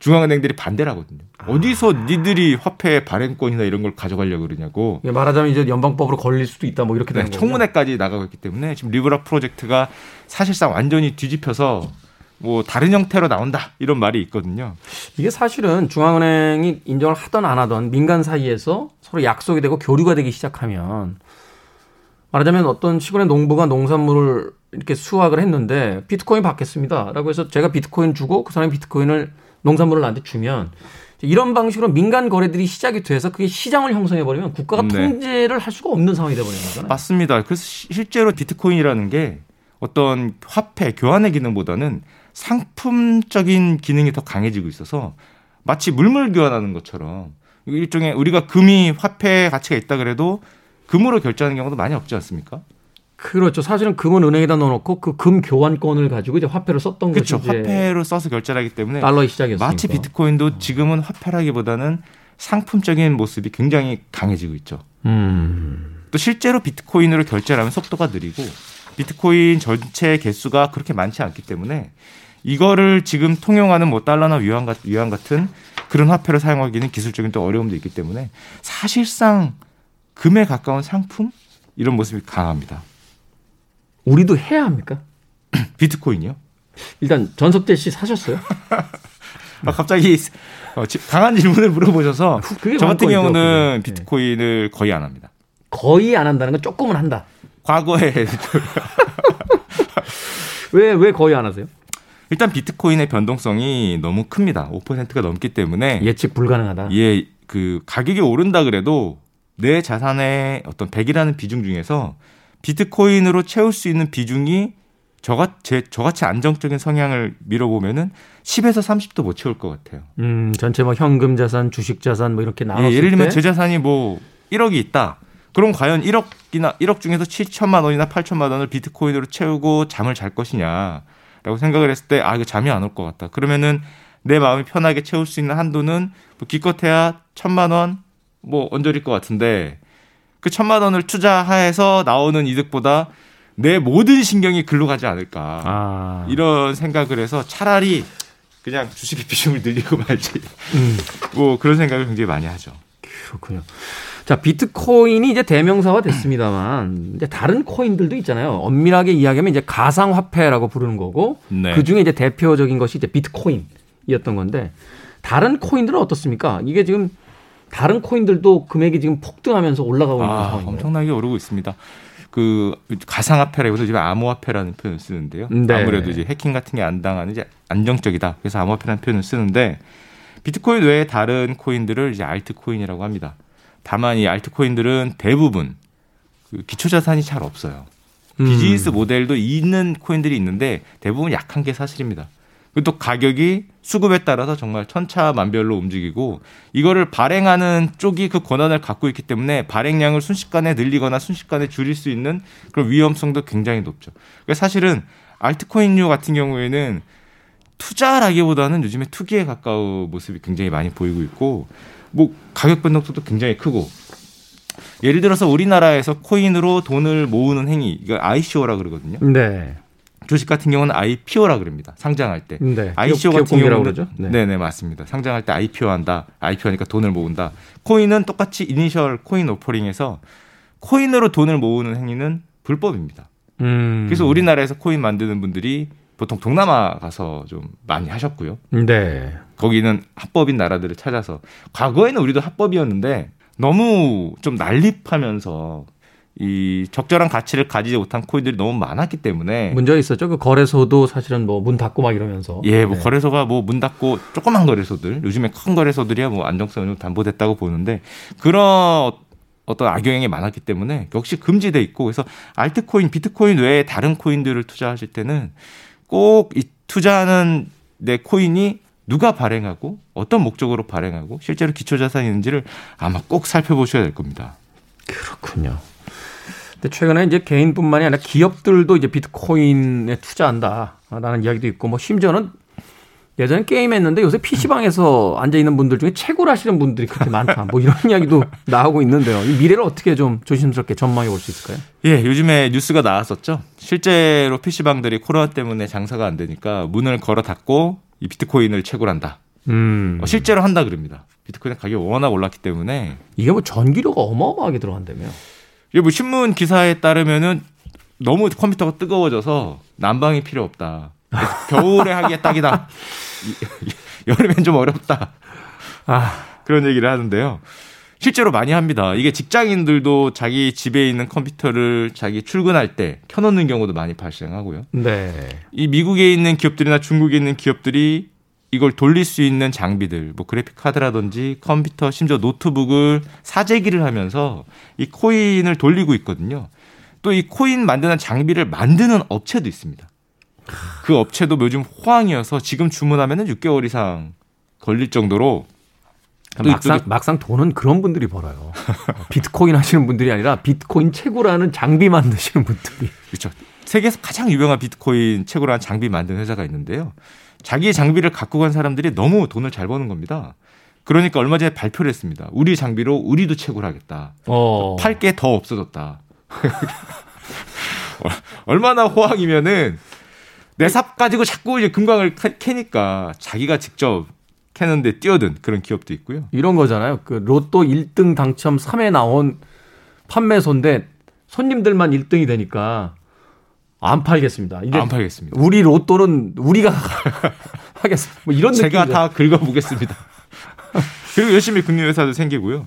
중앙은행들이 반대를 하거든요. 아. 어디서 니들이 화폐 발행권이나 이런 걸 가져가려고 그러냐고. 말하자면 이제 연방법으로 걸릴 수도 있다. 뭐 이렇게 되는 거죠. 네, 청문회까지 나가고 있기 때문에 지금 리브라 프로젝트가 사실상 완전히 뒤집혀서 뭐 다른 형태로 나온다 이런 말이 있거든요. 이게 사실은 중앙은행이 인정을 하든 안 하든 민간 사이에서 서로 약속이 되고 교류가 되기 시작하면 말하자면 어떤 시골의 농부가 농산물을 이렇게 수확을 했는데 비트코인 받겠습니다라고 해서 제가 비트코인 주고 그 사람이 비트코인을 농산물을 나한테 주면 이런 방식으로 민간 거래들이 시작이 돼서 그게 시장을 형성해버리면 국가가 네. 통제를 할 수가 없는 상황이 되어버리는 거잖아요. 맞습니다. 그래서 실제로 비트코인이라는 게 어떤 화폐 교환의 기능보다는 상품적인 기능이 더 강해지고 있어서 마치 물물 교환하는 것처럼 일종의 우리가 금이 화폐 가치가 있다 그래도 금으로 결제하는 경우도 많이 없지 않습니까? 그렇죠. 사실은 금은 은행에다 넣어놓고 그 금 교환권을 가지고 이제 화폐로 썼던 거죠. 그렇죠. 화폐로 써서 결제를 하기 때문에 달러의 시작이었으니까. 마치 비트코인도 지금은 화폐라기보다는 상품적인 모습이 굉장히 강해지고 있죠. 음. 또 실제로 비트코인으로 결제를 하면 속도가 느리고 비트코인 전체 개수가 그렇게 많지 않기 때문에 이거를 지금 통용하는 뭐 달러나 위안 같은, 위안 같은 그런 화폐를 사용하기는 기술적인 또 어려움도 있기 때문에 사실상 금에 가까운 상품 이런 모습이 강합니다. 우리도 해야 합니까? 비트코인이요? 일단 전석재 씨 사셨어요? 아, 갑자기 강한 질문을 물어보셔서 저 같은 경우는 비트코인을 거의 안 합니다. 거의 안 한다는 건 조금은 한다. 과거에. 왜, 왜 거의 안 하세요? 일단 비트코인의 변동성이 너무 큽니다. 오 퍼센트가 넘기 때문에. 예측 불가능하다. 예, 그 가격이 오른다 그래도 내 자산의 어떤 백이라는 비중 중에서 비트코인으로 채울 수 있는 비중이 저가, 제, 저같이 안정적인 성향을 밀어보면은 십에서 삼십도 못 채울 것 같아요. 음, 전체 뭐 현금 자산, 주식 자산 뭐 이렇게 나눴을 예, 예를 들면 때? 제 자산이 뭐 일억이 있다. 그럼 과연 일억이나 일억 중에서 칠천만 원이나 팔천만 원을 비트코인으로 채우고 잠을 잘 것이냐라고 생각을 했을 때 아, 이거 잠이 안 올 것 같다. 그러면은 내 마음이 편하게 채울 수 있는 한도는 뭐 기껏해야 천만 원 뭐 언저리일 것 같은데 그 천만 원을 투자해서 나오는 이득보다 내 모든 신경이 글로 가지 않을까. 아. 이런 생각을 해서 차라리 그냥 주식의 비중을 늘리고 말지. 음. 뭐 그런 생각을 굉장히 많이 하죠. 그렇군요. 자, 비트코인이 이제 대명사화 됐습니다만 이제 다른 코인들도 있잖아요. 엄밀하게 이야기하면 이제 가상화폐라고 부르는 거고 네. 그 중에 이제 대표적인 것이 이제 비트코인이었던 건데 다른 코인들은 어떻습니까? 이게 지금 다른 코인들도 금액이 지금 폭등하면서 올라가고 있는 아, 상황이에요. 엄청나게 오르고 있습니다. 그 가상화폐라고 해서 지금 암호화폐라는 표현을 쓰는데요. 네. 아무래도 이제 해킹 같은 게 안 당하는 이제 안정적이다. 그래서 암호화폐라는 표현을 쓰는데 비트코인 외에 다른 코인들을 이제 알트코인이라고 합니다. 다만 이 알트코인들은 대부분 그 기초자산이 잘 없어요. 음. 비즈니스 모델도 있는 코인들이 있는데 대부분 약한 게 사실입니다. 그리고 또 가격이 수급에 따라서 정말 천차만별로 움직이고 이거를 발행하는 쪽이 그 권한을 갖고 있기 때문에 발행량을 순식간에 늘리거나 순식간에 줄일 수 있는 그런 위험성도 굉장히 높죠. 그러니까 사실은 알트코인류 같은 경우에는 투자라기보다는 요즘에 투기에 가까운 모습이 굉장히 많이 보이고 있고 뭐 가격 변동성도 굉장히 크고 예를 들어서 우리나라에서 코인으로 돈을 모으는 행위 이거 아이씨오라 그러거든요. 네. 주식 같은 경우는 아이피오라 그럽니다. 상장할 때. 네. 아이씨오 기업, 같은 경우는 그러죠? 네. 네네 맞습니다. 상장할 때 아이피오한다. 아이피오하니까 돈을 모은다. 코인은 똑같이 이니셜 코인 오퍼링에서 코인으로 돈을 모으는 행위는 불법입니다. 음. 그래서 우리나라에서 코인 만드는 분들이 보통 동남아 가서 좀 많이 하셨고요. 네. 거기는 합법인 나라들을 찾아서 과거에는 우리도 합법이었는데 너무 좀 난립하면서 이 적절한 가치를 가지지 못한 코인들이 너무 많았기 때문에 문제가 있었죠. 그 거래소도 사실은 뭐 문 닫고 막 이러면서 예, 뭐 네. 거래소가 뭐 문 닫고 조그만 거래소들 요즘에 큰 거래소들이야 뭐 안정성이 좀 담보됐다고 보는데 그런 어떤 악영향이 많았기 때문에 역시 금지돼 있고 그래서 알트코인, 비트코인 외에 다른 코인들을 투자하실 때는 꼭 이 투자하는 내 코인이 누가 발행하고 어떤 목적으로 발행하고 실제로 기초자산이 있는지를 아마 꼭 살펴보셔야 될 겁니다. 그렇군요. 근데 최근에 이제 개인뿐만이 아니라 기업들도 이제 비트코인에 투자한다라는 이야기도 있고, 뭐 심지어는 예전에 게임했는데 요새 피시방에서 앉아 있는 분들 중에 채굴 하시는 분들이 그렇게 많다. 뭐 이런 이야기도 나오고 있는데요. 이 미래를 어떻게 좀 조심스럽게 전망해 볼 수 있을까요? 예, 요즘에 뉴스가 나왔었죠. 실제로 피시방들이 코로나 때문에 장사가 안 되니까 문을 걸어 닫고 이 비트코인을 채굴한다. 음. 실제로 한다 그럽니다. 비트코인 가격이 워낙 올랐기 때문에. 이게 뭐 전기료가 어마어마하게 들어간다며. 예, 뭐 신문 기사에 따르면은 너무 컴퓨터가 뜨거워져서 난방이 필요 없다. 겨울에 하기에 딱이다. 여름엔 좀 어렵다. 아, 그런 얘기를 하는데요. 실제로 많이 합니다. 이게 직장인들도 자기 집에 있는 컴퓨터를 자기 출근할 때 켜놓는 경우도 많이 발생하고요. 네. 이 미국에 있는 기업들이나 중국에 있는 기업들이 이걸 돌릴 수 있는 장비들, 뭐 그래픽 카드라든지 컴퓨터, 심지어 노트북을 사재기를 하면서 이 코인을 돌리고 있거든요. 또 이 코인 만드는 장비를 만드는 업체도 있습니다. 그 업체도 요즘 호황이어서 지금 주문하면 육 개월 이상 걸릴 정도로 막상, 막상 돈은 그런 분들이 벌어요. 비트코인 하시는 분들이 아니라 비트코인 채굴하는 장비 만드시는 분들이. 그렇죠. 세계에서 가장 유명한 비트코인 채굴하는 장비 만드는 회사가 있는데요. 자기의 장비를 갖고 간 사람들이 너무 돈을 잘 버는 겁니다. 그러니까 얼마 전에 발표를 했습니다. 우리 장비로 우리도 채굴하겠다. 어. 팔 게 더 없어졌다. 얼마나 호황이면은 내 삽 가지고 자꾸 이제 금광을 캐니까 자기가 직접 캐는데 뛰어든 그런 기업도 있고요. 이런 거잖아요. 그 로또 일 등 당첨 삼 회 나온 판매소인데 손님들만 일 등이 되니까 안 팔겠습니다. 이제 안 팔겠습니다. 우리 로또는 우리가 하겠습니다. 뭐 이런 느낌. 제가 다 긁어보겠습니다. 그리고 열심히 긁는 회사도 생기고요.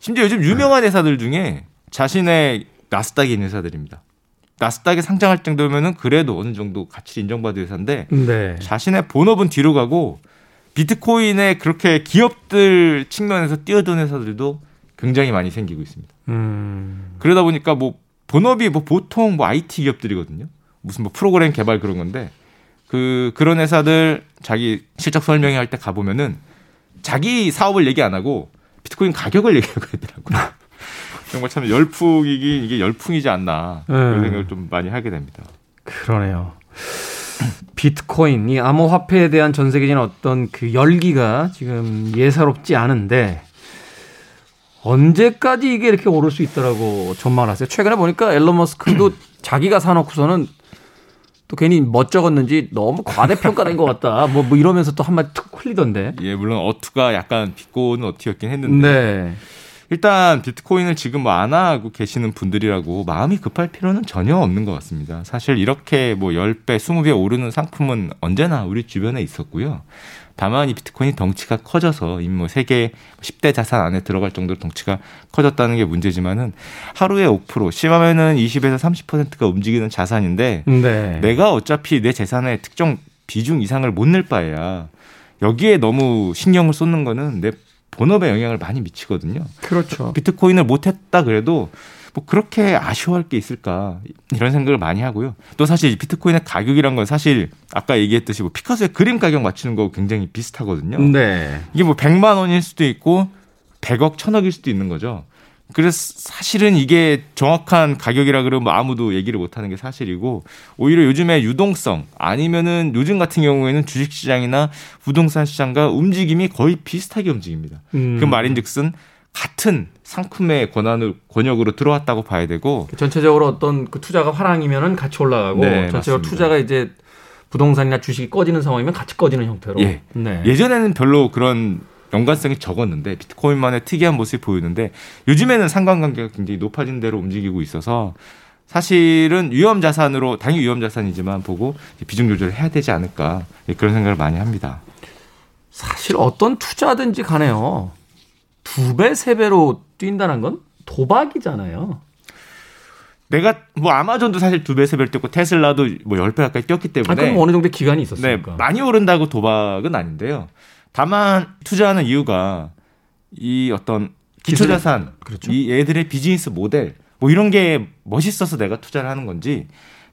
심지어 요즘 유명한 회사들 중에 자신의 나스닥이 있는 회사들입니다. 나스닥에 상장할 정도면은 그래도 어느 정도 가치를 인정받은 회사인데 네. 자신의 본업은 뒤로 가고 비트코인에 그렇게 기업들 측면에서 뛰어든 회사들도 굉장히 많이 생기고 있습니다. 음. 그러다 보니까 뭐 본업이 뭐 보통 뭐 아이티 기업들이거든요. 무슨 뭐 프로그램 개발 그런 건데 그 그런 회사들 자기 실적 설명회 할 때 가보면은 자기 사업을 얘기 안 하고 비트코인 가격을 얘기하고 있더라고요. 정말 참 열풍이기 이게 열풍이지 않나 그런 음. 생각을 좀 많이 하게 됩니다. 그러네요. 비트코인 이 암호화폐에 대한 전 세계적인 어떤 그 열기가 지금 예사롭지 않은데 언제까지 이게 이렇게 오를 수 있다라고 전망을 하세요? 최근에 보니까 앨런 머스크도 자기가 사놓고서는 또 괜히 멋쩍었는지 너무 과대평가된 것 같다. 뭐, 뭐 이러면서 또 한마디 툭 흘리던데. 예, 물론 어투가 약간 비꼬는 어투였긴 했는데. 네. 일단 비트코인을 지금 뭐 안 하고 계시는 분들이라고 마음이 급할 필요는 전혀 없는 것 같습니다. 사실 이렇게 뭐 십 배, 이십 배 오르는 상품은 언제나 우리 주변에 있었고요. 다만 이 비트코인이 덩치가 커져서 이미 뭐 세계 십 대 자산 안에 들어갈 정도로 덩치가 커졌다는 게 문제지만은 하루에 오 퍼센트, 심하면은 이십에서 삼십 퍼센트가 움직이는 자산인데 네. 내가 어차피 내 재산의 특정 비중 이상을 못 낼 바에야 여기에 너무 신경을 쏟는 거는 내 본업에 영향을 많이 미치거든요. 그렇죠. 비트코인을 못했다 그래도 뭐 그렇게 아쉬워할 게 있을까 이런 생각을 많이 하고요. 또 사실 비트코인의 가격이란 건 사실 아까 얘기했듯이 뭐 피카소의 그림 가격 맞추는 거하고 굉장히 비슷하거든요. 네. 이게 뭐 백만 원일 수도 있고 백억, 천억일 수도 있는 거죠. 그래서 사실은 이게 정확한 가격이라 그러면 아무도 얘기를 못하는 게 사실이고 오히려 요즘에 유동성 아니면은 요즘 같은 경우에는 주식시장이나 부동산 시장과 움직임이 거의 비슷하게 움직입니다. 음. 그 말인즉슨 같은 상품의 권한을 권역으로 들어왔다고 봐야 되고 전체적으로 어떤 그 투자가 화랑이면은 같이 올라가고 네, 전체적으로 맞습니다. 투자가 이제 부동산이나 주식이 꺼지는 상황이면 같이 꺼지는 형태로 예. 네. 예전에는 별로 그런 연관성이 적었는데 비트코인만의 특이한 모습이 보이는데 요즘에는 상관관계가 굉장히 높아진 대로 움직이고 있어서 사실은 위험 자산으로 당연히 위험 자산이지만 보고 비중 조절을 해야 되지 않을까 그런 생각을 많이 합니다. 사실 어떤 투자든지 간에요. 두 배, 세 배로 뛴다는 건 도박이잖아요. 내가 뭐 아마존도 사실 두 배, 세 배를 뛰었고 테슬라도 뭐 열 배 가까이 뛰었기 때문에 아, 그럼 어느 정도 기간이 있었으니까. 네, 많이 오른다고 도박은 아닌데요. 다만 투자하는 이유가 이 어떤 기초자산, 그렇죠. 이 애들의 비즈니스 모델 뭐 이런 게 멋있어서 내가 투자를 하는 건지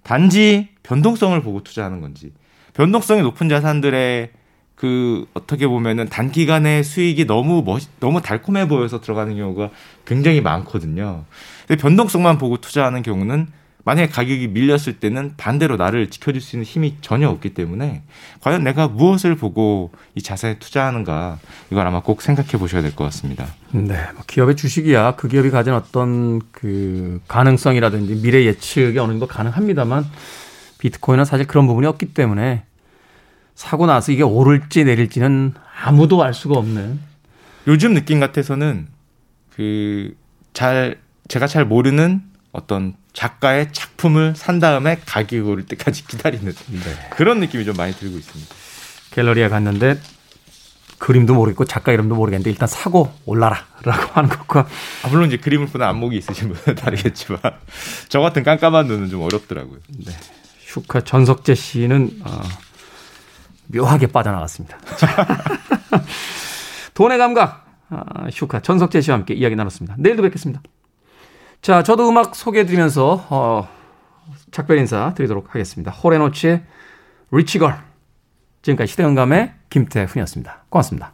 단지 변동성을 보고 투자하는 건지 변동성이 높은 자산들의 그 어떻게 보면은 단기간에 수익이 너무 멋 너무 달콤해 보여서 들어가는 경우가 굉장히 많거든요. 근데 변동성만 보고 투자하는 경우는 만약에 가격이 밀렸을 때는 반대로 나를 지켜줄 수 있는 힘이 전혀 없기 때문에 과연 내가 무엇을 보고 이 자산에 투자하는가, 이걸 아마 꼭 생각해 보셔야 될 것 같습니다. 네, 기업의 주식이야 그 기업이 가진 어떤 그 가능성이라든지 미래 예측이 어느 정도 가능합니다만 비트코인은 사실 그런 부분이 없기 때문에 사고 나서 이게 오를지 내릴지는 아무도 알 수가 없는. 요즘 느낌 같아서는 그 잘 제가 잘 모르는 어떤 작가의 작품을 산 다음에 가격이 오를 때까지 기다리는 네. 그런 느낌이 좀 많이 들고 있습니다. 갤러리에 갔는데 그림도 모르겠고 작가 이름도 모르겠는데 일단 사고 올라라라고 하는 것과 아, 물론 이제 그림을 보는 안목이 있으신 분은 다르겠지만 저 같은 깜깜한 눈은 좀 어렵더라고요. 네. 슈카 전석재 씨는 어, 묘하게 빠져나갔습니다. 돈의 감각 아, 슈카 전석재 씨와 함께 이야기 나눴습니다. 내일도 뵙겠습니다. 자, 저도 음악 소개해드리면서 어, 작별 인사 드리도록 하겠습니다. 호레노치의 리치걸. 지금까지 시대음감의 김태훈이었습니다. 고맙습니다.